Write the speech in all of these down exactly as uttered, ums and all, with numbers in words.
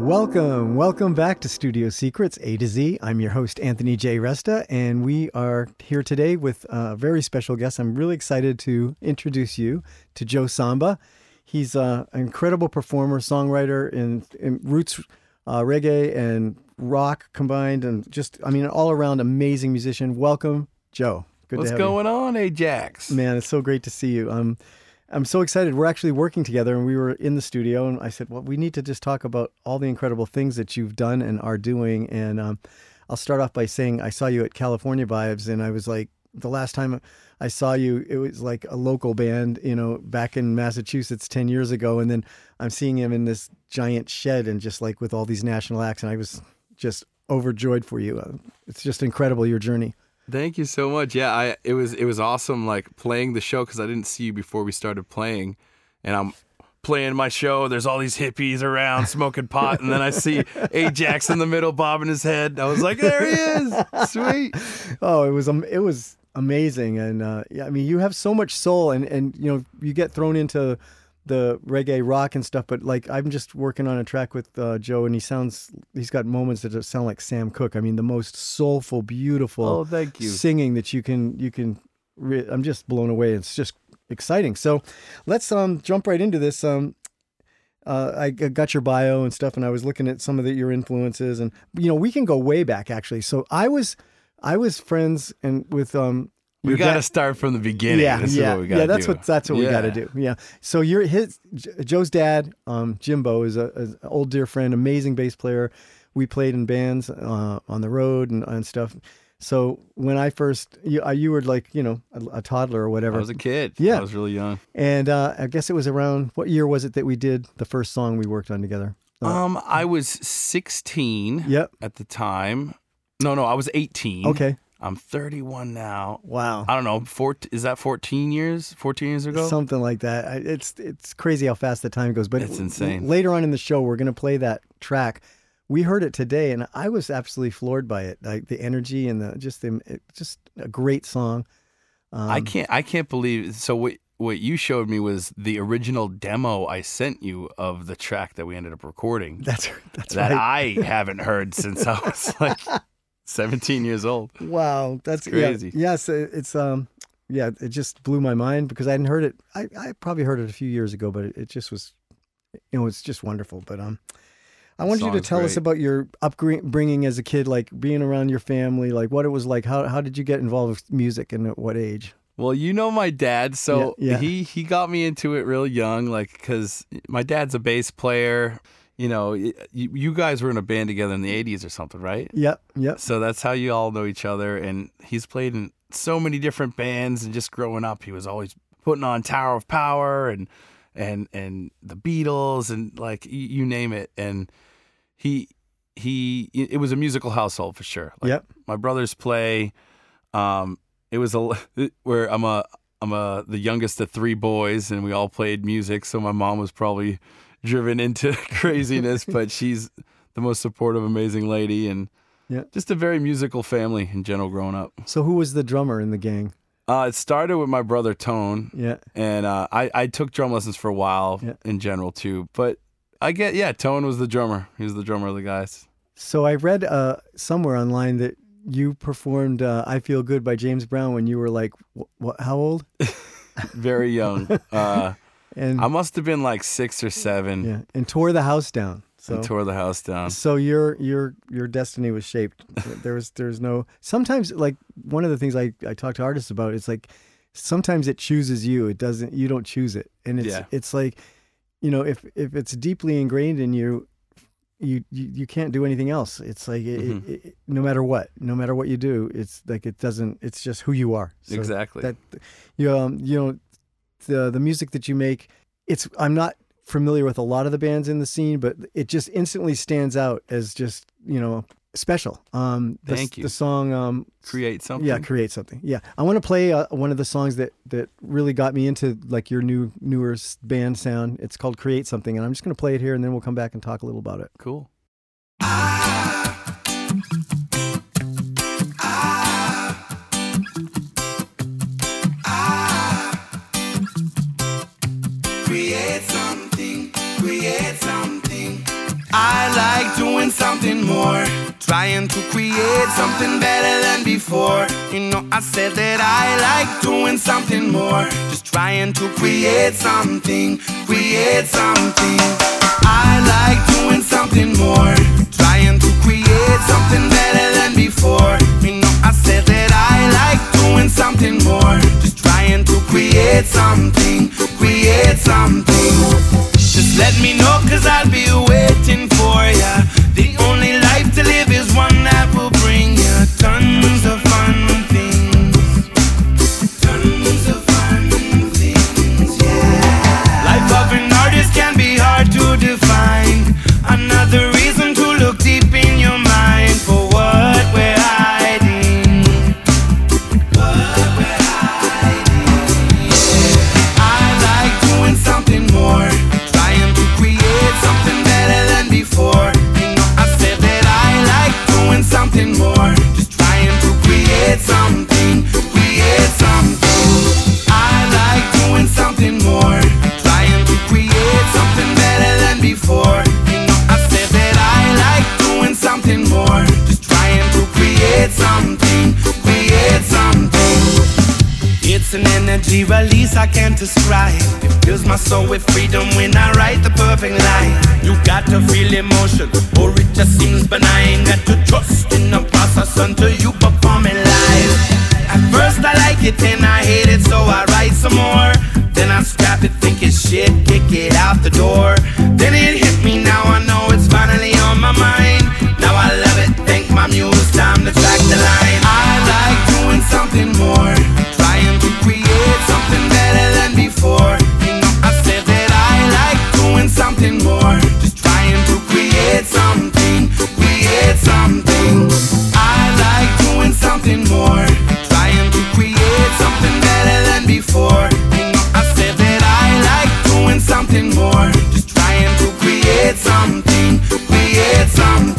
Welcome, welcome back to Studio Secrets A to Z. I'm your host, Anthony J. Resta, and we are here today with a very special guest. I'm really excited to introduce you to Joe Samba. He's uh, an incredible performer, songwriter in, in roots uh, reggae and rock combined, and just, I mean, an all-around amazing musician. Welcome, Joe. Good What's to have going you. on, Ajax? Man, it's so great to see you. Um, I'm so excited. We're actually working together, and we were in the studio, and I said, well, we need to just talk about all the incredible things that you've done and are doing. And um, I'll start off by saying I saw you at California Vibes, and I was like, the last time I saw you, it was like a local band, you know, back in Massachusetts ten years ago. And then I'm seeing him in this giant shed and just like with all these national acts, and I was just overjoyed for you. It's just incredible, your journey. Thank you so much. Yeah, I it was it was awesome, like playing the show, because I didn't see you before we started playing, and I'm playing my show. There's all these hippies around smoking pot, and then I see Ajax in the middle bobbing his head. I was like, there he is, sweet. Oh, it was um, it was amazing, and uh, yeah, I mean, you have so much soul, and and you know, you get thrown into the reggae rock and stuff, but like I'm just working on a track with uh, Joe, and he sounds he's got moments that sound like Sam Cooke. I mean, the most soulful, beautiful oh, thank you. singing that you can you can re- I'm just blown away. It's just exciting. So let's um jump right into this. um uh, I got your bio and stuff, and I was looking at some of the, your influences, and you know, we can go way back actually. So I was I was friends and with um We got to start from the beginning. Yeah, that's yeah, what we got to yeah, that's do. What, that's what yeah. we got to do. Yeah. So your his Joe's dad, um, Jimbo, is a, is an old dear friend, amazing bass player. We played in bands uh, on the road and, and stuff. So when I first, you, you were like, you know, a, a toddler or whatever. I was a kid. Yeah. I was really young. And uh, I guess it was around, what year was it that we did the first song we worked on together? Uh, um, I was sixteen yep. at the time. No, no, I was eighteen. Okay. I'm thirty-one now. Wow. I don't know. Four, is that fourteen years? fourteen years ago? Something like that. It's it's crazy how fast the time goes. But it's insane. Later on in the show, we're going to play that track. We heard it today, and I was absolutely floored by it. Like the energy and the just the it, just a great song. Um, I can't I can't believe. So what what you showed me was the original demo I sent you of the track that we ended up recording. That's that's that right. That I haven't heard since I was like seventeen years old. Wow, that's it's crazy. Yeah, yes, it's um, yeah, it just blew my mind because I hadn't heard it. I, I probably heard it a few years ago, but it, it just was, you know, it's just wonderful. But um, I wanted you to tell great. us about your upbringing as a kid, like being around your family, like what it was like. How how did you get involved with music, and at what age? Well, you know my dad, so yeah, yeah. he he got me into it real young, like because my dad's a bass player. You know, you guys were in a band together in the eighties or something, right? Yep, yep. So that's how you all know each other. And he's played in so many different bands. And just growing up, he was always putting on Tower of Power and and and the Beatles and like you name it. And he he it was a musical household for sure. Like, yep. My brothers play. Um, it was a where I'm a I'm a the youngest of three boys, and we all played music. So my mom was probably driven into craziness, but she's the most supportive, amazing lady, and yeah, just a very musical family in general growing up. So who was the drummer in the gang? Uh, it started with my brother Tone. Yeah, and uh, I I took drum lessons for a while yeah. in general too, but I get yeah Tone was the drummer. He was the drummer of the guys. So I read uh, somewhere online that you performed uh, "I Feel Good" by James Brown when you were like, what? How old? Very young. Uh, and I must have been like six or seven. Yeah, and tore the house down. So, and tore the house down. So your your your destiny was shaped. There was there's no. Sometimes, like, one of the things I, I talk to artists about, it's like sometimes it chooses you. It doesn't. You don't choose it. And it's yeah. it's like, you know, if if it's deeply ingrained in you. You, you you can't do anything else. It's like it, mm-hmm. it, it, no matter what, no matter what you do, it's like it doesn't. It's just who you are. So exactly. That you um you know the the music that you make. It's I'm not familiar with a lot of the bands in the scene, but it just instantly stands out as just you know special. Um, the, Thank you. The song um Create Something. Yeah, Create Something. Yeah, I want to play uh, one of the songs that that really got me into like your new newer band sound. It's called Create Something, and I'm just going to play it here, and then we'll come back and talk a little about it. Cool. I like doing something more, trying to create something better than before. You know, I said that I like doing something more, just trying to create something, create something. I like doing something more, trying to create something better than before. You know, I said that I like doing something more, just trying to create something, create something. Just let me know, cause I'll be waiting for ya. The only life to live is one that will bring ya tons of fun things. Tons of fun things, yeah. Life of an artist can be hard to define. Another reason to look deep in your mind for what we're hiding. What we're hiding, yeah. I like doing something more. More, just trying to create something, create something. I like doing something more, trying to create something better than before. You know, I said that I like doing something more, just trying to create something, create something. It's an energy release I can't describe. It fills my soul with freedom when I write the perfect line. You got to feel emotion, or it just seems benign. Got to trust in the process until you perform it live. At first I like it, then I hate it, so I write some more. Then I scrap it, thinking shit, kick it out the door. Then it hit me, now I know it's finally on my mind. Now I love it, thank my muse, time to track the line. I like doing something more, trying to create something better than before. You know, I said that I like doing something more, just trying to create something, create something. I like doing something more, trying to create something better than before. You know, I said that I like doing something more, just trying to create something, create something.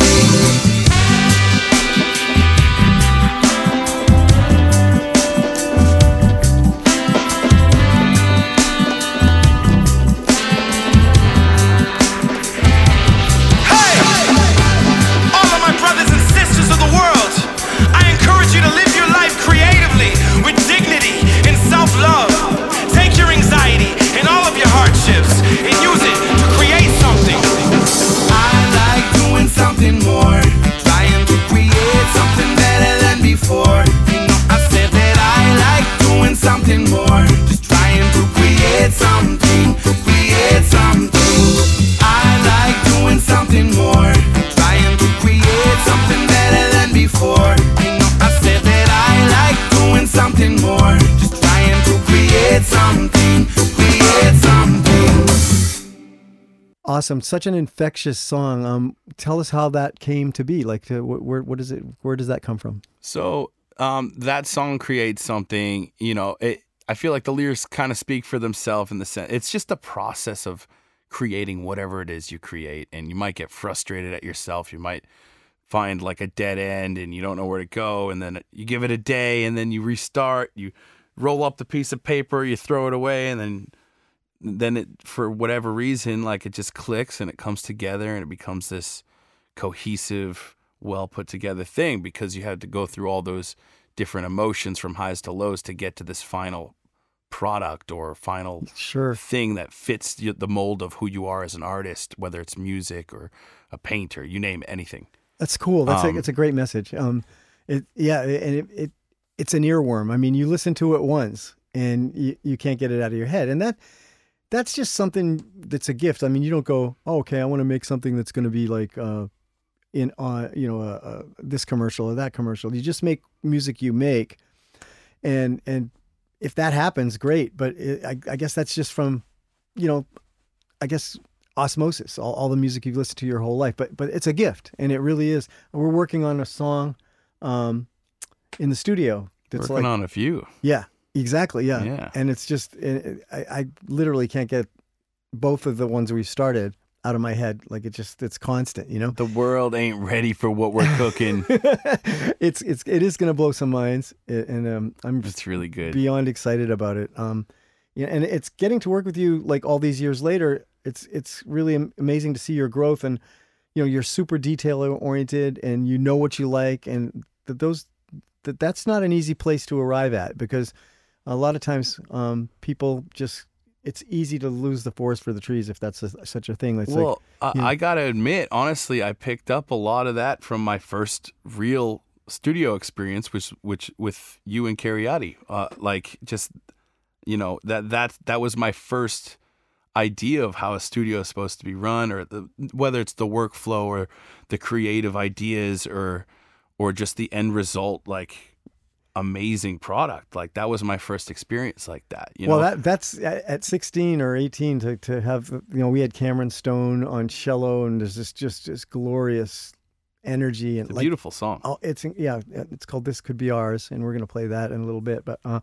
Awesome. Such an infectious song. Um, tell us how that came to be. Like, to, wh- where, what is it? Where does that come from? So um, that song creates something, you know, it, I feel like the lyrics kind of speak for themselves in the sense. It's just the process of creating whatever it is you create. And you might get frustrated at yourself. You might find like a dead end and you don't know where to go. And then you give it a day and then you restart, you roll up the piece of paper, you throw it away. And then, then it, for whatever reason, like it just clicks and it comes together and it becomes this cohesive, well put together thing, because you had to go through all those different emotions from highs to lows to get to this final product or final sure. thing that fits the mold of who you are as an artist, whether it's music or a painter, you name anything. That's cool. That's um, a, it's a great message. Um, it, yeah, and it, it it's an earworm. I mean, you listen to it once and you, you can't get it out of your head. And that that's just something that's a gift. I mean, you don't go, oh, okay, I want to make something that's going to be like uh, in uh, you know uh, uh, this commercial or that commercial. You just make music you make, and and. If that happens, great. But it, I, I guess that's just from, you know, I guess osmosis, all, all the music you've listened to your whole life. But but it's a gift, and it really is. We're working on a song um, in the studio. That's working like, on a few. Yeah, exactly. Yeah. yeah. And it's just, it, I, I literally can't get both of the ones we started out of my head. Like it just, it's constant, you know? The world ain't ready for what we're cooking. it's it's it is going to blow some minds, and um, I'm just really good. Beyond excited about it. Um, yeah, and it's getting to work with you like all these years later. It's it's really am- amazing to see your growth, and you know you're super detail oriented, and you know what you like, and that those that that's not an easy place to arrive at, because a lot of times um, people just. It's easy to lose the forest for the trees, if that's a, such a thing. That's well, like, you know. I, I got to admit, honestly, I picked up a lot of that from my first real studio experience, which, which with you and Cariati. Uh, like, just, you know, that that that was my first idea of how a studio is supposed to be run, or the, whether it's the workflow or the creative ideas or or just the end result, like. Amazing product. Like that was my first experience like that, you know? Well, that that's at sixteen or eighteen to, to have, you know, we had Cameron Stone on cello, and there's this just this glorious energy, and it's a like, beautiful song. Oh, it's yeah, it's called This Could Be Ours, and we're going to play that in a little bit, but uh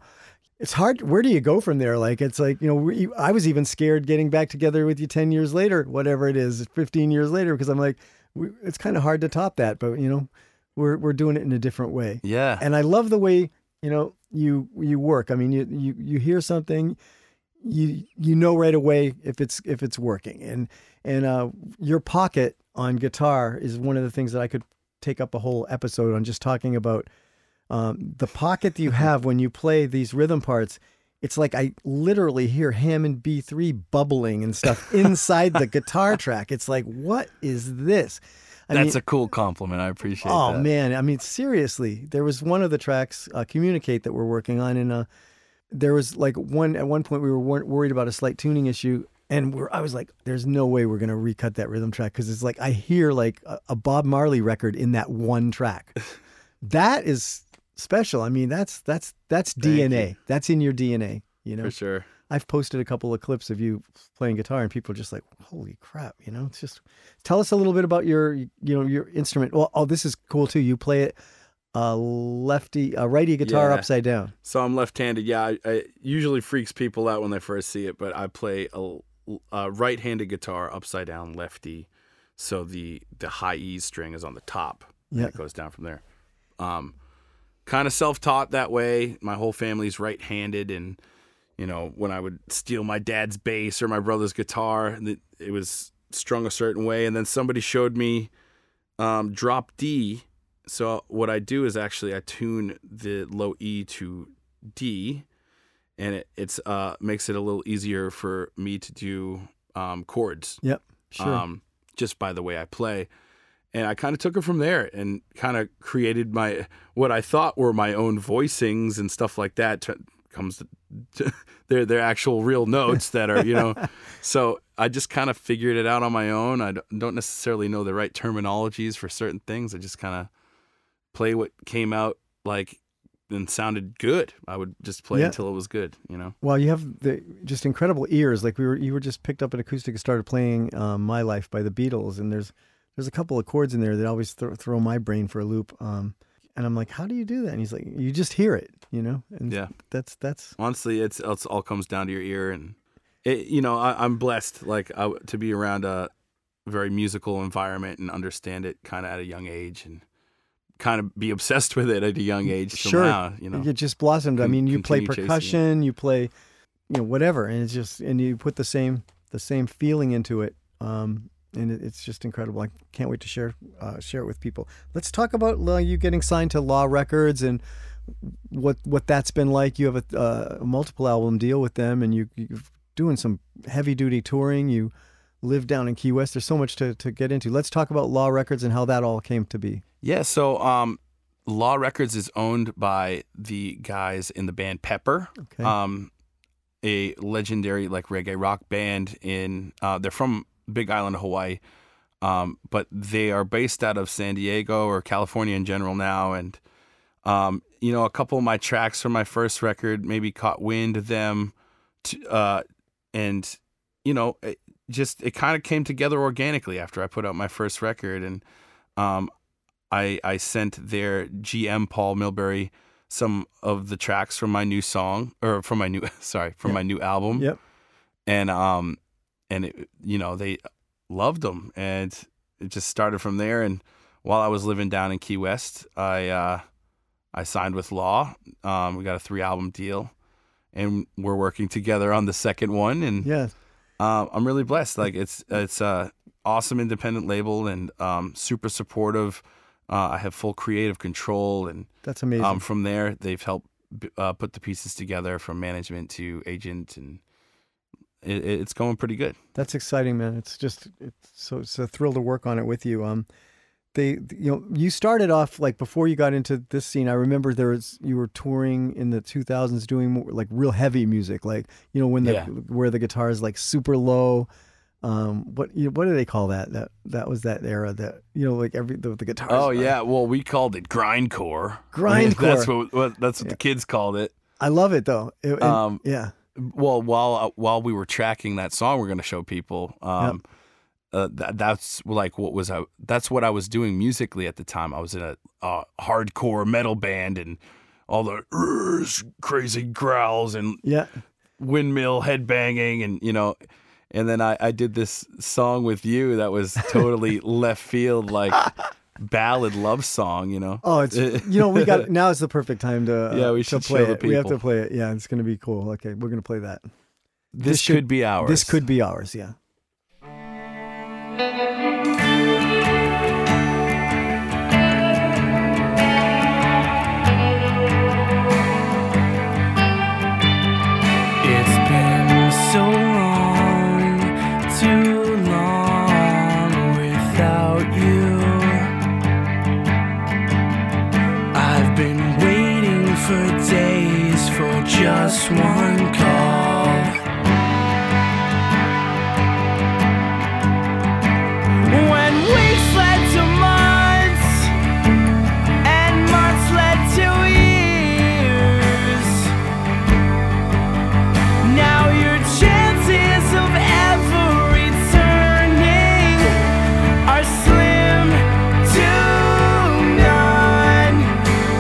it's hard. Where do you go from there? Like, it's like, you know, we, I was even scared getting back together with you ten years later, whatever it is, fifteen years later, because I'm like, we, it's kind of hard to top that, but you know, We're we're doing it in a different way. Yeah. And I love the way, you know, you you work. I mean, you you, you hear something, you you know right away if it's if it's working. And and uh, your pocket on guitar is one of the things that I could take up a whole episode on, just talking about um, the pocket that you have when you play these rhythm parts. It's like I literally hear Hammond B three bubbling and stuff inside the guitar track. It's like, what is this? I That's mean, a cool compliment. I appreciate oh, that. Oh, man. I mean, seriously, there was one of the tracks, uh, Communicate, that we're working on. And uh, there was like one, at one point we were wor- worried about a slight tuning issue. And we're, I was like, there's no way we're going to recut that rhythm track, because it's like I hear like a, a Bob Marley record in that one track. That is special. I mean, that's that's that's D N A. You. That's in your D N A, you know? For sure. I've posted a couple of clips of you playing guitar, and people are just like, holy crap, you know, it's just, tell us a little bit about your, you know, your instrument. Well, oh, this is cool too. You play it uh, lefty, uh, righty guitar yeah. upside down. So I'm left-handed. Yeah, I, I usually freaks people out when they first see it, but I play a, a right-handed guitar upside down lefty. So the, the high E string is on the top, and yeah. it goes down from there. Um, kind of self-taught that way. My whole family's right-handed, and you know, when I would steal my dad's bass or my brother's guitar, it was strung a certain way. And then somebody showed me um, drop D. So what I do is actually I tune the low E to D, and it it's, uh, makes it a little easier for me to do um, chords. Yep, sure. Um, just by the way I play. And I kind of took it from there and kind of created my what I thought were my own voicings and stuff like that. To, comes to, to their their actual real notes that are, you know, so I just kind of figured it out on my own. I don't necessarily know the right terminologies for certain things. I just kind of play what came out like and sounded good. I would just play yeah. until it was good, you know. Well, you have the just incredible ears. Like we were, you were just picked up an acoustic and started playing um, My Life by the Beatles, and there's there's a couple of chords in there that always th- throw my brain for a loop. Um, And I'm like, how do you do that? And he's like, you just hear it, you know? And yeah. That's, that's. Honestly, it's, it's all comes down to your ear. And, it, you know, I, I'm blessed, like, I, to be around a very musical environment and understand it kind of at a young age and kind of be obsessed with it at a young age. Sure. Somehow, you know, it just blossomed. I mean, you play percussion, you play, you know, whatever. And it's just, and you put the same, the same feeling into it. Um, And it's just incredible. I can't wait to share uh, share it with people. Let's talk about uh, you getting signed to Law Records and what what that's been like. You have a, uh, a multiple album deal with them, and you, you're doing some heavy duty touring. You live down in Key West. There's so much to, to get into. Let's talk about Law Records and how that all came to be. Yeah. So um, Law Records is owned by the guys in the band Pepper. Okay. Um, a legendary like reggae rock band in. Uh, they're from Big Island of Hawaii, um, but they are based out of San Diego or California in general now. And, um, you know, a couple of my tracks from my first record maybe caught wind of them. To, uh, and, you know, it just it kind of came together organically after I put out my first record. And um, I, I sent their G M, Paul Milbury, some of the tracks from my new song or from my new, sorry, from yep. my new album. Yep. And, um, And, it, you know, they loved them, and it just started from there. And while I was living down in Key West, I uh, I signed with Law. Um, we got a three-album deal, and we're working together on the second one. And yeah. uh, I'm really blessed. Like, it's it's an awesome independent label and um, super supportive. Uh, I have full creative control. And that's amazing. Um, from there, they've helped uh, put the pieces together from management to agent and it's going pretty good. That's exciting, man. It's just, it's so, it's a thrill to work on it with you. Um, they, you know, you started off like before you got into this scene. I remember there was, you were touring in the two thousands doing more, like real heavy music, like, you know, when the, yeah. where the guitar is like super low. Um, what, you know, what do they call that? That, that was that era that, you know, like every, the, the guitar. Oh like, yeah. Well, we called it grindcore. Grindcore. That's what, what that's what yeah. the kids called it. I love it though. It, and, um, yeah. Well, while uh, while we were tracking that song, we're going to show people. Um, yep. uh, th- that's like what was I, that's what I was doing musically at the time. I was in a uh, hardcore metal band and all the crazy growls and yeah. windmill headbanging and you know. And then I, I did this song with you that was totally left field, like. Ballad love song, you know. Oh, it's you know we got now is the perfect time to uh, yeah we should play it. We have to play it. Yeah, it's gonna be cool. Okay, we're gonna play that. This, this should, could be ours. This could be ours. Yeah. It's been so long, too long without you. For days, for just one call. When weeks led to months, and months led to years, now your chances of ever returning are slim to none.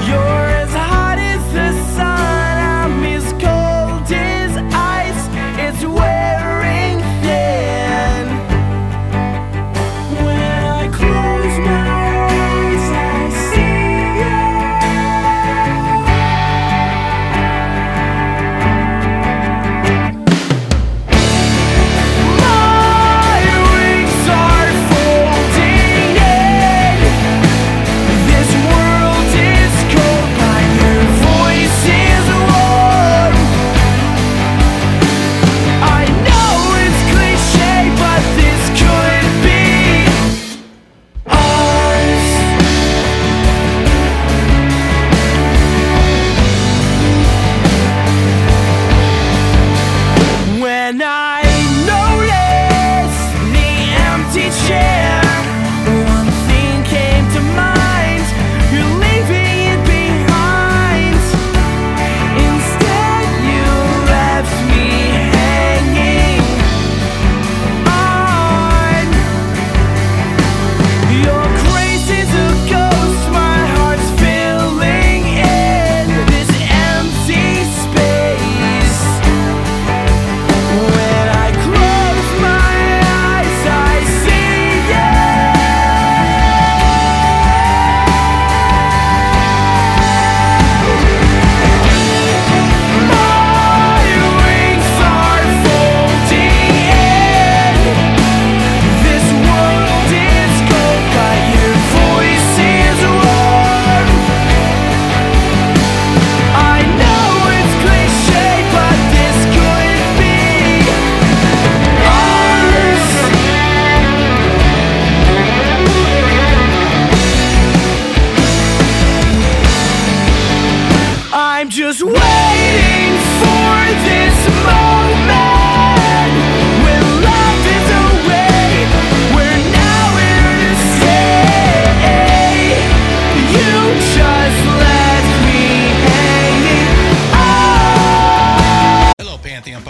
You're the sun, I'm as cold as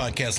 podcast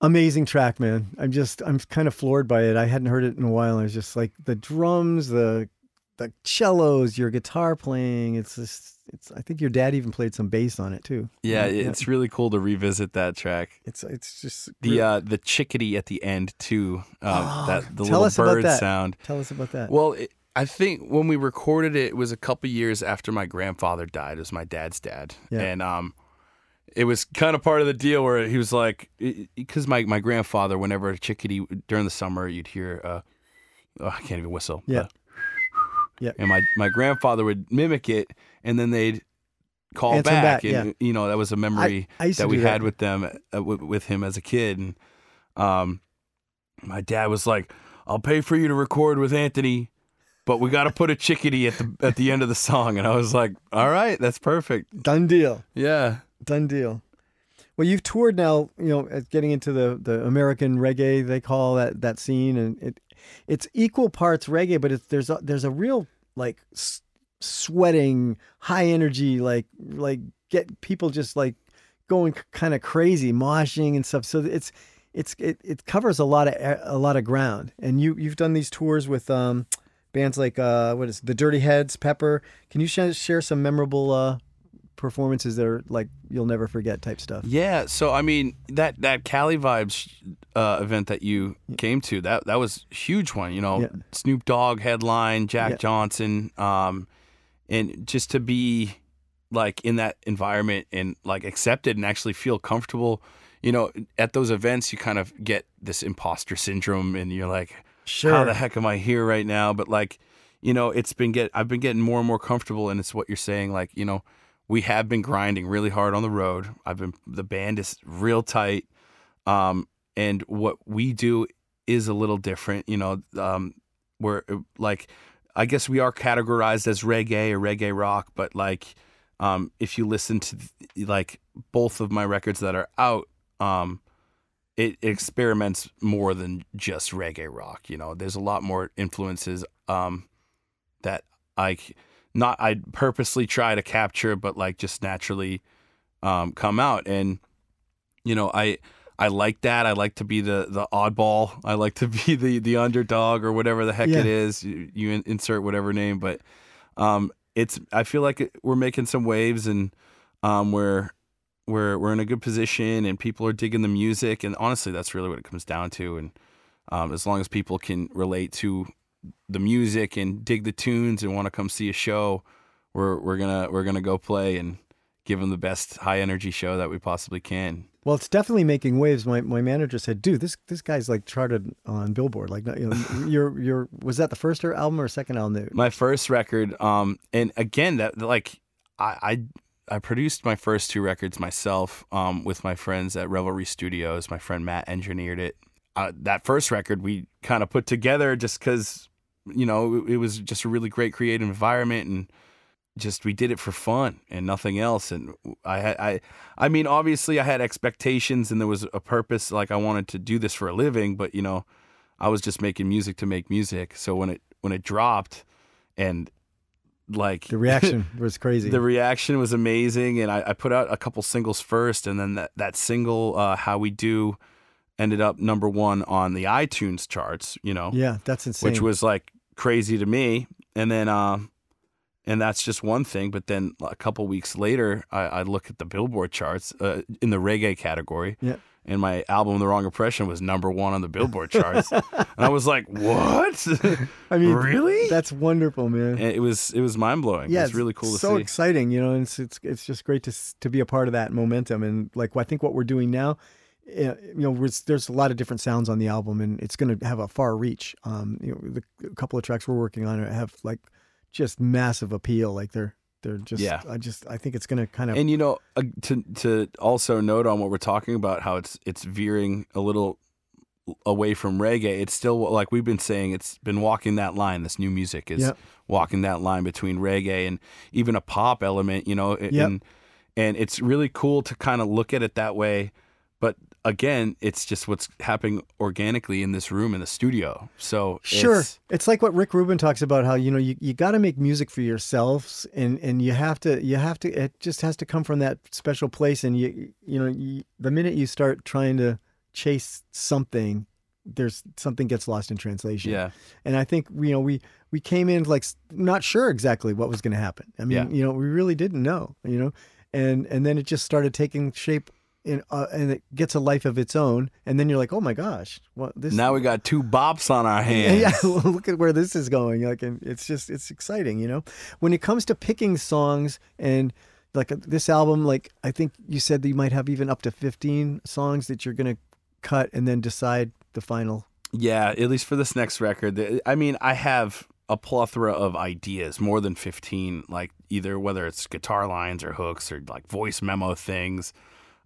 Amazing track, man. I'm just, I'm kind of floored by it. I hadn't heard it in a while. I was just like, the drums, the the cellos, your guitar playing. It's just, it's. I think your dad even played some bass on it too. Yeah, yeah. It's really cool to revisit that track. It's, it's just the really... uh, the chickadee at the end too. Uh, oh, that the little bird sound. Tell us about that. Well, it, I think when we recorded it, it was a couple years after my grandfather died. It was my dad's dad, yeah. and um. It was kind of part of the deal where he was like, because my, my grandfather, whenever a chickadee, during the summer, you'd hear, uh, oh, I can't even whistle. Yeah. Uh, yeah. And my, my grandfather would mimic it, and then they'd call Answer back. back and, yeah. You know, that was a memory I, I that we that. had with them, uh, with, with him as a kid. And um, my dad was like, I'll pay for you to record with Anthony, but we got to put a chickadee at the at the end of the song. And I was like, all right, that's perfect. Done deal. Yeah. Done deal. Well, you've toured now, you know, getting into the, the American reggae, they call that, that scene. And it it's equal parts reggae, but it's, there's a, there's a real, like, s- sweating, high energy, like, like get people just, like, going c- kind of crazy, moshing and stuff. So it's it's it, it covers a lot of a lot of ground. And you, you've done these tours with um bands like uh, what is The Dirty Heads, Pepper. Can you sh- share some memorable uh, performances that are like you'll never forget type stuff? Yeah, so I mean that that Cali Vibes uh, event that you yeah. came to, that that was a huge one. You know, yeah. Snoop Dogg headline, Jack yeah. Johnson, um, and just to be like in that environment and like accepted and actually feel comfortable. You know, at those events, you kind of get this imposter syndrome, and you're like, sure, how the heck am I here right now? But like, you know, it's been get I've been getting more and more comfortable, and it's what you're saying. Like, you know, we have been grinding really hard on the road. I've been the band is real tight, um, and what we do is a little different. You know, um, we're like, I guess we are categorized as reggae or reggae rock, but like, um, if you listen to the, like both of my records that are out. Um, it experiments more than just reggae rock. You know, there's a lot more influences um, that I not I purposely try to capture, but like just naturally um, come out. And you know, I I like that. I like to be the, the oddball. I like to be the, the underdog or whatever the heck yeah. it is. You, you insert whatever name, but um, it's. I feel like it, we're making some waves, and um, we're. We're we're in a good position, and people are digging the music, and honestly, that's really what it comes down to. And um, as long as people can relate to the music and dig the tunes and want to come see a show, we're we're gonna we're gonna go play and give them the best high energy show that we possibly can. Well, it's definitely making waves. My my manager said, "Dude, this this guy's like charted on Billboard. Like, you know, your your was that the first album or second album?" My first record, um, and again, that like I. I I produced my first two records myself um, with my friends at Revelry Studios. My friend Matt engineered it. Uh, that first record we kind of put together just because, you know, it, it was just a really great creative environment, and just we did it for fun and nothing else. And I, I, I mean, obviously I had expectations and there was a purpose. Like I wanted to do this for a living, but you know, I was just making music to make music. So when it when it dropped, and like the reaction was crazy. The reaction was amazing, and I, I put out a couple singles first, and then that that single, uh, "How We Do," ended up number one on the iTunes charts. You know, yeah, that's insane. Which was like crazy to me. And then, uh, and that's just one thing. But then a couple weeks later, I, I look at the Billboard charts uh, in the reggae category. Yeah. And my album, The Wrong Impression, was number one on the Billboard charts. And I was like, what? I mean, really? That's wonderful, man. And it was it was mind-blowing. Yeah, it was really cool to so see. So exciting, you know, and it's, it's it's just great to to be a part of that momentum. And like, I think what we're doing now, you know, we're, there's a lot of different sounds on the album, and it's going to have a far reach. Um, you know, the a couple of tracks we're working on have like just massive appeal. Like they're They're just, yeah. I just, I think it's going to kind of. And, you know, uh, to to also note on what we're talking about, how it's it's veering a little away from reggae. It's still, like we've been saying, it's been walking that line. This new music is yep. walking that line between reggae and even a pop element, you know. And, yep. and, and it's really cool to kind of look at it that way. But again, it's just what's happening organically in this room in the studio. So sure, it's, it's like what Rick Rubin talks about, how you know you, you got to make music for yourselves, and, and you have to you have to it just has to come from that special place. And you you know you, the minute you start trying to chase something, there's something gets lost in translation. Yeah, and I think you know we we came in like not sure exactly what was going to happen. I mean, yeah. you know, we really didn't know. You know, and and then it just started taking shape. And, uh, and it gets a life of its own, and then you're like, oh my gosh, well, this now we got two bops on our hands. Yeah, well, look at where this is going. Like, and it's just it's exciting, you know. When it comes to picking songs, and like uh, this album, like I think you said that you might have even up to fifteen songs that you're gonna cut and then decide the final. Yeah, at least for this next record. I mean, I have a plethora of ideas, more than fifteen. Like either whether it's guitar lines or hooks or like voice memo things.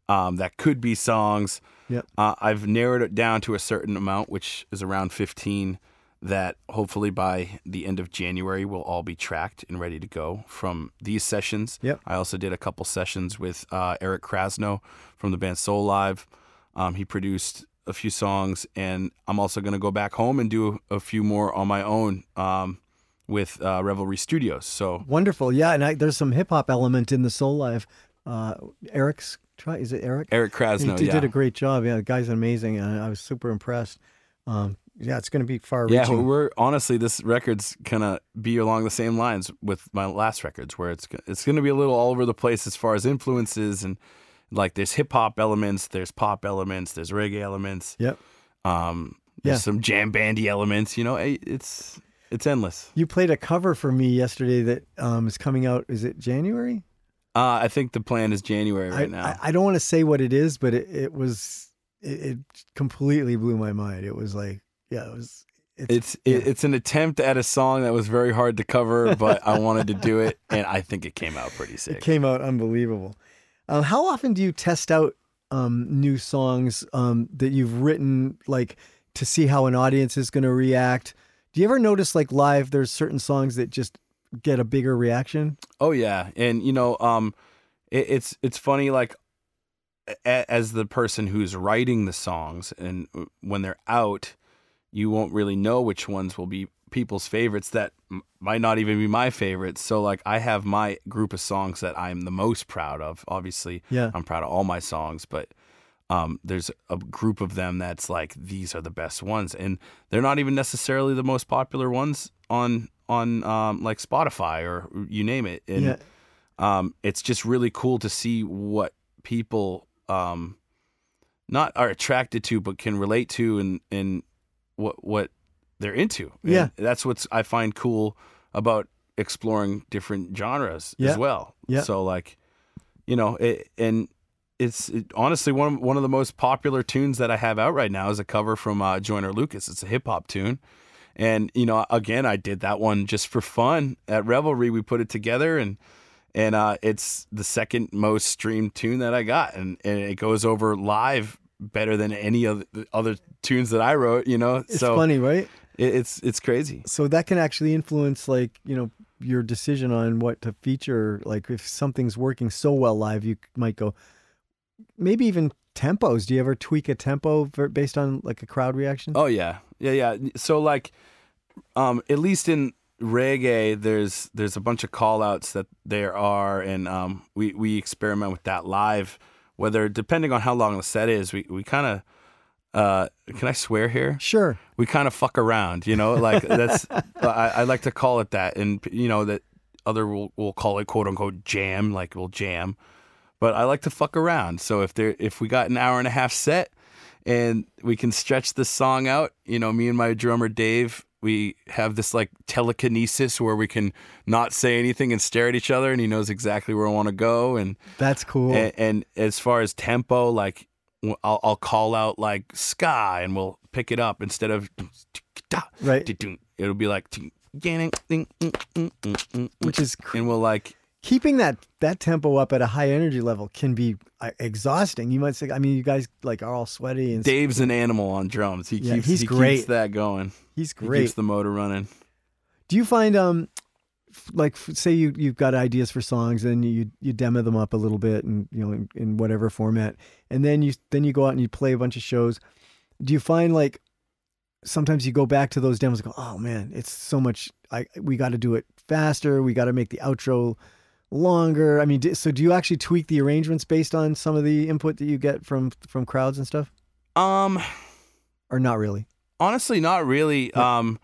Um, that could be songs. Yep. Uh, I've narrowed it down to a certain amount, which is around fifteen, that hopefully by the end of January will all be tracked and ready to go from these sessions. Yep. I also did a couple sessions with uh, Eric Krasno from the band Soul Live. Um, he produced a few songs, and I'm also going to go back home and do a few more on my own um, with uh, Revelry Studios. So wonderful. Yeah, and I, there's some hip-hop element in the Soul Live. Uh, Eric's Try, is it Eric? Eric Krasno, he, he yeah. He did a great job. Yeah, the guy's amazing. I, I was super impressed. Um, yeah, it's going to be far-reaching. Yeah, well, we're honestly, this record's going to be along the same lines with my last records, where it's it's going to be a little all over the place as far as influences, and like there's hip hop elements, there's pop elements, there's reggae elements. Yep. Um, there's yeah. some jam bandy elements. You know, it, it's it's endless. You played a cover for me yesterday that um, is coming out. Is it January? Uh, I think the plan is January right I, now. I, I don't want to say what it is, but it, it was it, it completely blew my mind. It was like, yeah, it was. It's it's, yeah. it, it's an attempt at a song that was very hard to cover, but I wanted to do it, and I think it came out pretty sick. It came out unbelievable. Uh, how often do you test out um, new songs um, that you've written, like to see how an audience is going to react? Do you ever notice, like live, there's certain songs that just get a bigger reaction? Oh yeah, and you know, um, it, it's it's funny. Like a, as the person who's writing the songs, and when they're out, you won't really know which ones will be people's favorites that m- might not even be my favorites. So like, I have my group of songs that I'm the most proud of. Obviously, yeah. I'm proud of all my songs, but um, there's a group of them that's like, these are the best ones, and they're not even necessarily the most popular ones on. on um, like Spotify or you name it. And yeah. um, it's just really cool to see what people um, not are attracted to, but can relate to, and, and what, what they're into. And yeah. That's what I find cool about exploring different genres yeah. as well. Yeah. So like, you know, it, and it's it, honestly one of, one of the most popular tunes that I have out right now is a cover from uh, Joyner Lucas. It's a hip hop tune. And, you know, again, I did that one just for fun at Revelry. We put it together, and and uh, it's the second most streamed tune that I got. And, and it goes over live better than any of the other tunes that I wrote, you know. It's so funny, right? It, it's it's crazy. So that can actually influence, like, you know, your decision on what to feature. Like if something's working so well live, you might go, maybe even tempos. Do you ever tweak a tempo for, based on like a crowd reaction? Oh, yeah. Yeah, yeah. So like, um, at least in reggae, there's there's a bunch of call outs that there are, and um, we we experiment with that live. Whether depending on how long the set is, we we kind of uh, can I swear here? Sure. We kind of fuck around, you know. Like that's I, I like to call it that, and you know that other will will call it quote unquote jam, like we'll jam. But I like to fuck around. So if there if we got an hour and a half set, and we can stretch this song out. You know, me and my drummer, Dave, we have this like telekinesis where we can not say anything and stare at each other, and he knows exactly where I want to go. And that's cool. And, and as far as tempo, like I'll, I'll call out like ska, and we'll pick it up instead of right. It'll be like, which is, and we'll like. Keeping that, that tempo up at a high energy level can be exhausting. You might say, I mean, you guys like are all sweaty. And Dave's an animal on drums. He yeah, keeps he's he great. keeps that going. He's great. He keeps the motor running. Do you find um, like say you you've got ideas for songs, and you you demo them up a little bit, and you know in, in whatever format, and then you then you go out and you play a bunch of shows. Do you find like sometimes you go back to those demos and go, oh man, it's so much. I we got to do it faster. We got to make the outro longer. I mean, so do you actually tweak the arrangements based on some of the input that you get from from crowds and stuff? Um, or not really? Honestly, not really. Yeah. Um,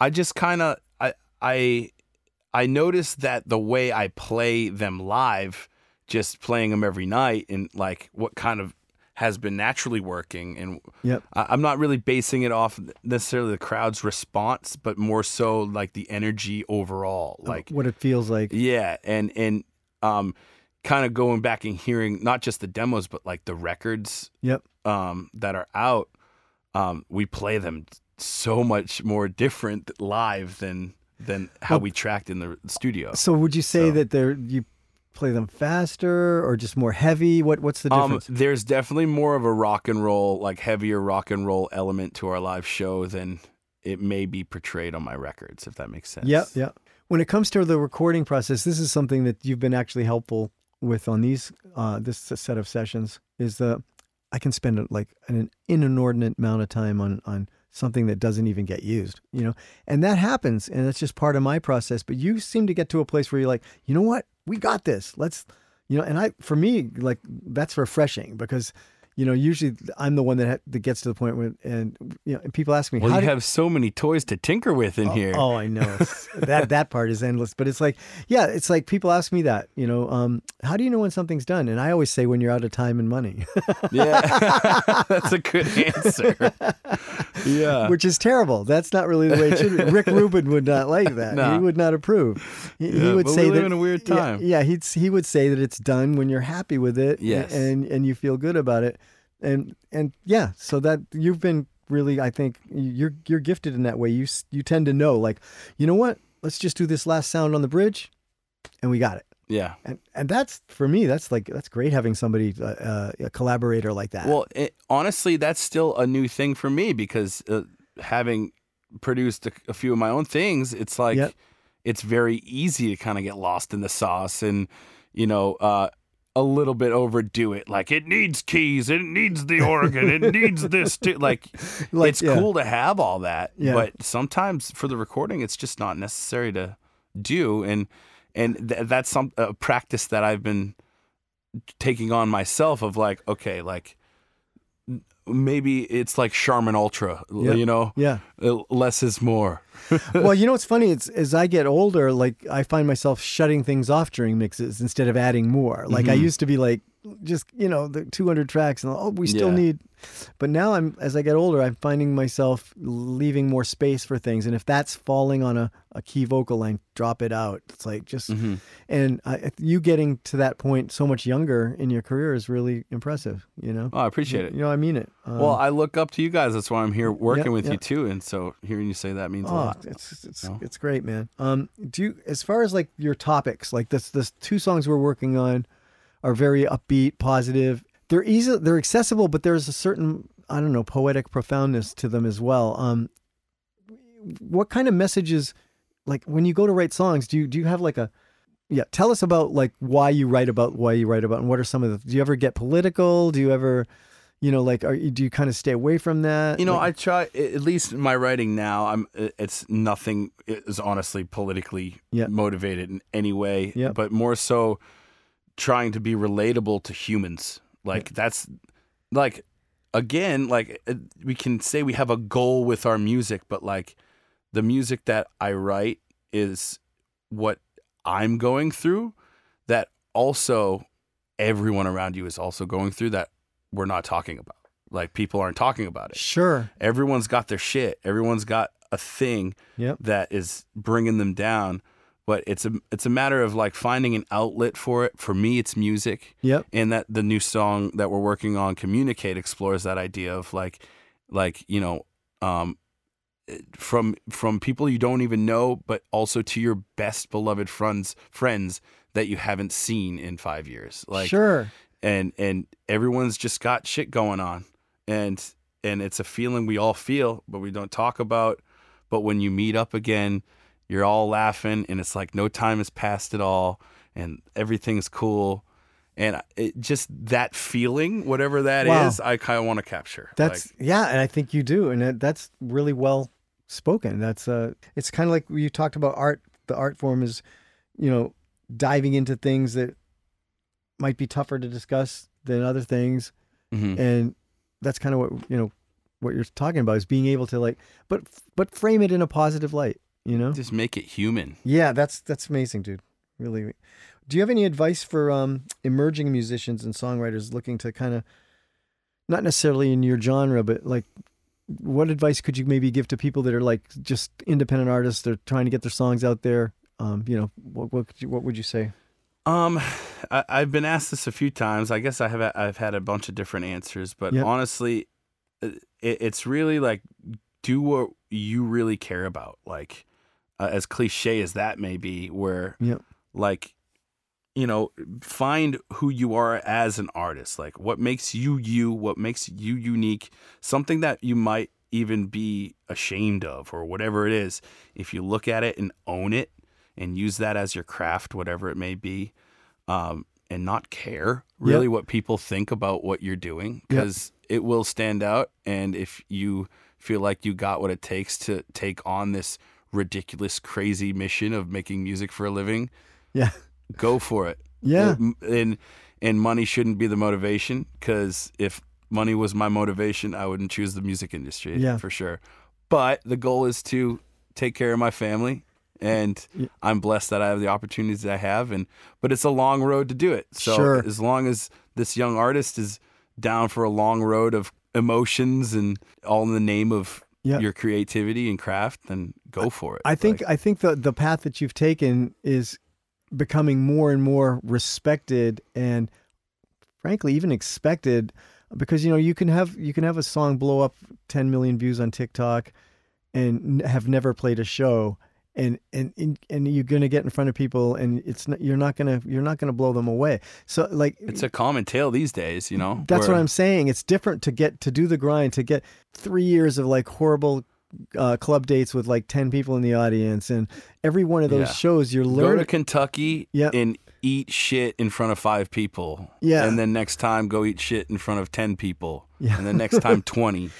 I just kind of I I I noticed that the way I play them live, just playing them every night, and like what kind of has been naturally working, and yep. I, I'm not really basing it off necessarily the crowd's response, but more so like the energy overall, like what it feels like. Yeah, and and um, kind of going back and hearing not just the demos, but like the records. Yep. Um, that are out. Um, we play them so much more different live than than how well, we tracked in the studio. So would you say so. that there you? Play them faster or just more heavy? What what's the difference? Um, there's definitely more of a rock and roll, like heavier rock and roll element to our live show than it may be portrayed on my records, if that makes sense. Yeah, yeah. When it comes to the recording process, this is something that you've been actually helpful with on these uh, this set of sessions. Is the I can spend like an inordinate amount of time on on something that doesn't even get used, you know, and that happens, and that's just part of my process. But you seem to get to a place where you're like, you know what? We got this. Let's, you know, and I, for me, like that's refreshing because you know, usually I'm the one that ha- that gets to the point when, and you know, and people ask me, well, how you do- have so many toys to tinker with in oh, here. Oh, I know. that that part is endless, but it's like, yeah, it's like people ask me that, you know, um, how do you know when something's done? And I always say when you're out of time and money. Yeah, that's a good answer. Yeah, which is terrible. That's not really the way it should be. Rick Rubin would not like that. Nah. He would not approve. He, yeah, he would but say we live that in a weird time. Yeah, yeah, he'd he would say that it's done when you're happy with it. Yes. and and you feel good about it. And and yeah, so that you've been really, I think you're you're gifted in that way. You you tend to know, like, you know what? Let's just do this last sound on the bridge, and we got it. Yeah, and and that's for me. That's like that's great having somebody uh, a collaborator like that. Well, it, honestly, that's still a new thing for me because uh, having produced a, a few of my own things, it's like yep. it's very easy to kind of get lost in the sauce and you know. Uh, a little bit overdo it. Like it needs keys. It needs the organ. It needs this too. Like, like it's yeah. cool to have all that, yeah. but sometimes for the recording, it's just not necessary to do. And, and th- that's some a practice that I've been taking on myself of like, okay, like maybe it's like Charmin Ultra, yeah. you know, yeah. less is more. Well, you know, what's funny. It's as I get older, like I find myself shutting things off during mixes instead of adding more. Like mm-hmm. I used to be like, just, you know, the two hundred tracks and oh, we still yeah. need, but now I'm, as I get older, I'm finding myself leaving more space for things. And if that's falling on a, a key vocal line, drop it out. It's like just, mm-hmm. and I, you getting to that point so much younger in your career is really impressive, you know? Oh, I appreciate you, it. You know, I mean it. Um, well, I look up to you guys. That's why I'm here working yeah, with yeah. you too. And so hearing you say that means oh, a lot. It's, it's, so. It's great, man. Um, do you, as far as like your topics, like this, this two songs we're working on, are very upbeat, positive. They're easy, they're accessible, but there's a certain, I don't know, poetic profoundness to them as well. Um, what kind of messages, like when you go to write songs, do you do you have like a, yeah, tell us about like why you write about why you write about, and what are some of the, do you ever get political? Do you ever, you know, like, are do you kind of stay away from that? You know, like, I try, at least in my writing now, I'm it's nothing is honestly politically yeah. motivated in any way, yeah. but more so, trying to be relatable to humans. Like yeah. that's like, again, like we can say we have a goal with our music, but like the music that I write is what I'm going through that also everyone around you is also going through that we're not talking about. Like people aren't talking about it. Sure. Everyone's got their shit. Everyone's got a thing yep. that is bringing them down. But it's a it's a matter of like finding an outlet for it. For me, it's music. Yep. And that the new song that we're working on, Communicate, explores that idea of like, like you know, um, from from people you don't even know, but also to your best beloved friends friends that you haven't seen in five years. Like, sure. And and everyone's just got shit going on, and and it's a feeling we all feel, but we don't talk about. But when you meet up again, you're all laughing and it's like no time has passed at all and everything's cool. And it just that feeling, whatever that wow. is, I kind of want to capture. That's like, yeah. And I think you do. And that's really well spoken. That's uh it's kind of like you talked about art. The art form is, you know, diving into things that might be tougher to discuss than other things. Mm-hmm. And that's kind of what, you know, what you're talking about is being able to like, but, but frame it in a positive light. You know, just make it human. Yeah, that's that's amazing, dude. Really. Do you have any advice for um, emerging musicians and songwriters looking to kind of, not necessarily in your genre, but like, what advice could you maybe give to people that are like just independent artists? They're trying to get their songs out there. Um, you know, what what, could you, what would you say? Um, I, I've been asked this a few times. I guess I have. I've had a bunch of different answers, but yep. honestly, it, it's really like do what you really care about, like. Uh, as cliche as that may be, where yep. like, you know, find who you are as an artist, like what makes you, you, what makes you unique, something that you might even be ashamed of or whatever it is. If you look at it and own it and use that as your craft, whatever it may be, um, and not care really yep. what people think about what you're doing, because yep. it will stand out. And if you feel like you got what it takes to take on this ridiculous, crazy mission of making music for a living, yeah, go for it. Yeah, and and money shouldn't be the motivation, because if money was my motivation, I wouldn't choose the music industry, yeah. for sure. But the goal is to take care of my family, and yeah. I'm blessed that I have the opportunities that I have. And but it's a long road to do it. So sure. as long as this young artist is down for a long road of emotions and all in the name of yeah. your creativity and craft, then go for it. I think like, I think the the path that you've taken is becoming more and more respected and, frankly, even expected. Because, you know, you can have you can have a song blow up ten million views on TikTok and have never played a show, and and and you're going to get in front of people, and it's not, you're not going to you're not going to blow them away. So like it's a common tale these days, you know. That's where... what I'm saying. It's different to get to do the grind, to get three years of like horrible uh, club dates with like ten people in the audience, and every one of those yeah. shows you're learning. Go to Kentucky yeah. in. Eat shit in front of five people. Yeah. And then next time, go eat shit in front of ten people. Yeah. And then next time, twenty.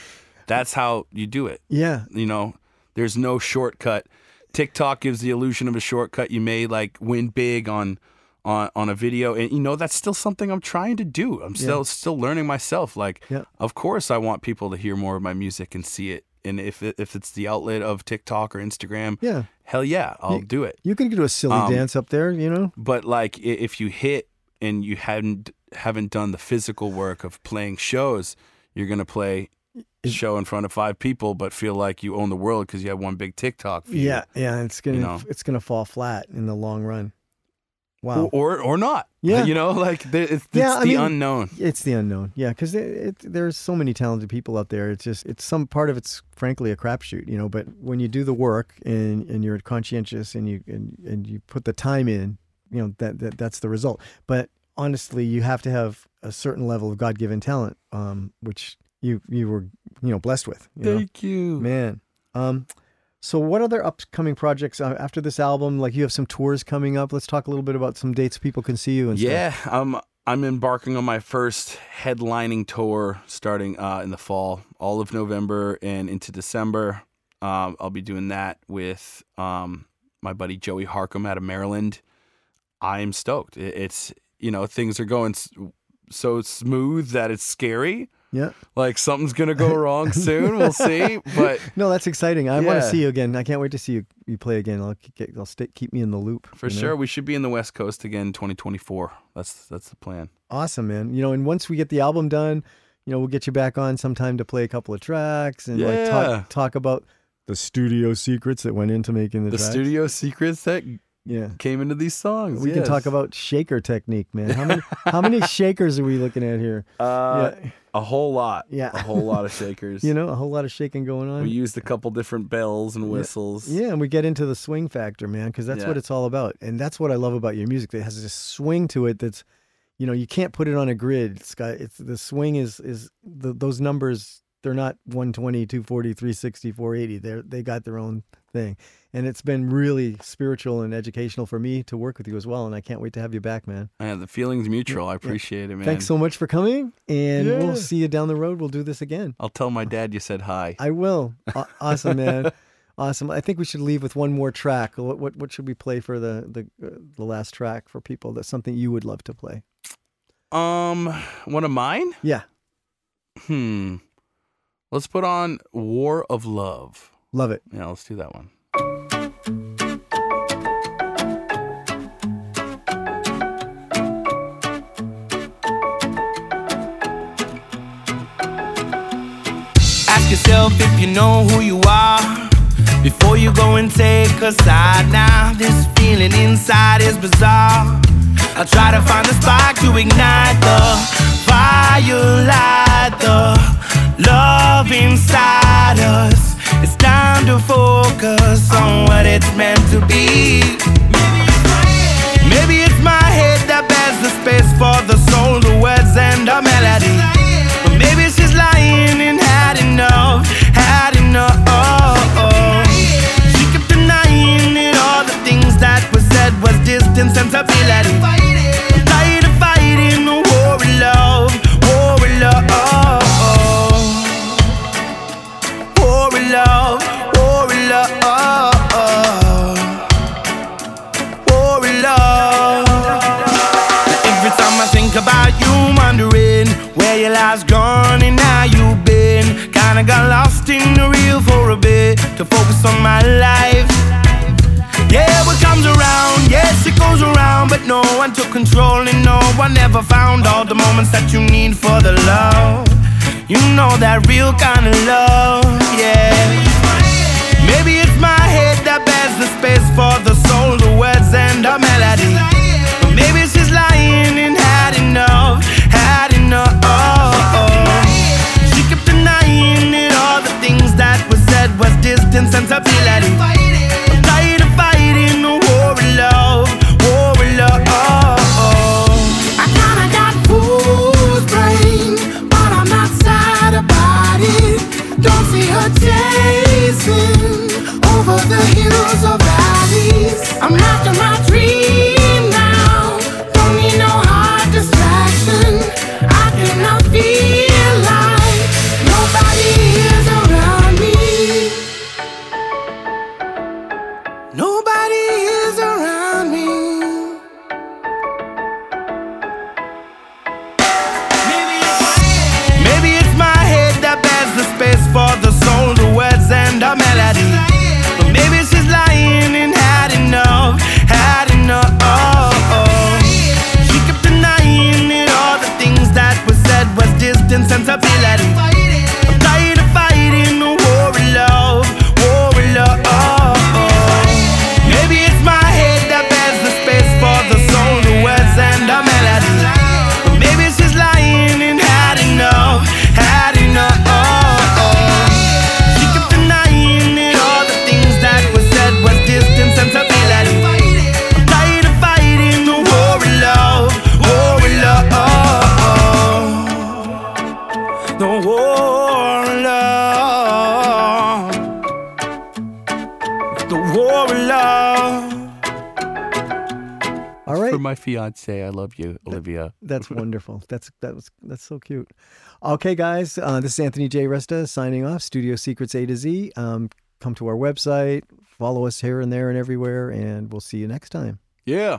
That's how you do it. Yeah. You know, there's no shortcut. TikTok gives the illusion of a shortcut. You may, like, win big on on, on a video. And, you know, that's still something I'm trying to do. I'm still yeah. still learning myself. Like, yeah. of course I want people to hear more of my music and see it. And if it, if it's the outlet of TikTok or Instagram, yeah. hell yeah, I'll you, do it. You can do a silly um, dance up there, you know? But like if you hit and you haven't haven't done the physical work of playing shows, you're going to play a show in front of five people but feel like you own the world because you have one big TikTok feed. Yeah, yeah, it's going you know? it's going to fall flat in the long run. Wow. Or or, or not. Yeah. You know, like it's, it's yeah, the I mean, unknown. It's the unknown. Yeah, because there's so many talented people out there. It's just, it's some part of it's frankly a crapshoot, you know. But when you do the work and, and you're conscientious and you and, and you put the time in, you know, that, that that's the result. But honestly, you have to have a certain level of God-given talent, um, which you you were you know blessed with. You Thank know? you, man. Um, So what other upcoming projects uh, after this album? Like you have some tours coming up. Let's talk a little bit about some dates people can see you and yeah, stuff. Yeah, um, I'm embarking on my first headlining tour starting uh, in the fall, all of November and into December. Um, I'll be doing that with um, my buddy Joey Harkham out of Maryland. I am stoked. It's, you know, things are going so smooth that it's scary. Yeah, like something's gonna go wrong soon. We'll see, but no, that's exciting. I yeah. want to see you again. I can't wait to see you, you play again. I'll get, I'll stay, keep me in the loop for sure. Know? We should be in the West Coast again, twenty twenty-four. That's that's the plan. Awesome, man. You know, and once we get the album done, you know, we'll get you back on sometime to play a couple of tracks and yeah. like talk talk about the studio secrets that went into making the the tracks. studio secrets that. Yeah, came into these songs. We yes. can talk about shaker technique, man. How many how many shakers are we looking at here? Uh, yeah. A whole lot. Yeah, a whole lot of shakers. You know, a whole lot of shaking going on. We used a couple different bells and whistles. Yeah, yeah and we get into the swing factor, man, because that's yeah. what it's all about, and that's what I love about your music. It has this swing to it that's, you know, you can't put it on a grid. It's got it's the swing is is the, those numbers. They're not one twenty, two forty, three sixty, four eighty. They're, they got their own thing. And it's been really spiritual and educational for me to work with you as well. And I can't wait to have you back, man. Yeah, the feeling's mutual. I appreciate yeah. it, man. Thanks so much for coming. And yeah. we'll see you down the road. We'll do this again. I'll tell my dad you said hi. I will. Awesome, man. Awesome. I think we should leave with one more track. What what, what should we play for the, the, uh, the last track for people? That's something you would love to play. Um, one of mine? Yeah. Hmm. Let's put on War of Love. Love it. Yeah, let's do that one. Ask yourself if you know who you are before you go and take a side now. This feeling inside is bizarre. I'll try to find a spark to ignite the fire, light the love inside us. It's time to focus on what it's meant to be. Maybe it's my head, maybe it's my head that bears the space for the soul, the words and the melody. But maybe she's lying and had enough, had enough. She kept denying it, all the things that were said was distance and stability. I'm tired of fighting the war of love, war of love. Love, war in love, war in love. Every time I think about you, wondering where your life's gone. kinda got lost in the reel for a bit to focus on my life. Yeah, what comes around, yes it goes around, but no one took control and no one ever found all the moments that you need for the love. You know that real kind of love, yeah. Maybe it's my head that bears the space for the soul, the words and the melody. But maybe she's lying and had enough, had enough. She kept denying it, all the things that were said was distance and sensibility. I'm tired of fighting a war of love, war of love. Don't see her chasing over the hills or valleys. I'm after my dream now. Don't need no hard distraction. I cannot feel like nobody is around me. Nobody is around me. Maybe it's my head that bears the space for the soul, the words and the melody. But maybe she's lying and had enough, had enough. She kept denying it, all the things that were said was distance and sensibility. I'm tired of fighting the war of love, war of love. Maybe it's my head that bears the space for the soul, the words and the melody. But maybe she's lying and had enough, had enough. My fiance, I love you, Olivia. That's wonderful. That's that was that's so cute. Okay, guys, uh, this is Anthony J. Resta signing off. Studio Secrets A to Z. Um, come to our website, follow us here and there and everywhere, and we'll see you next time. Yeah.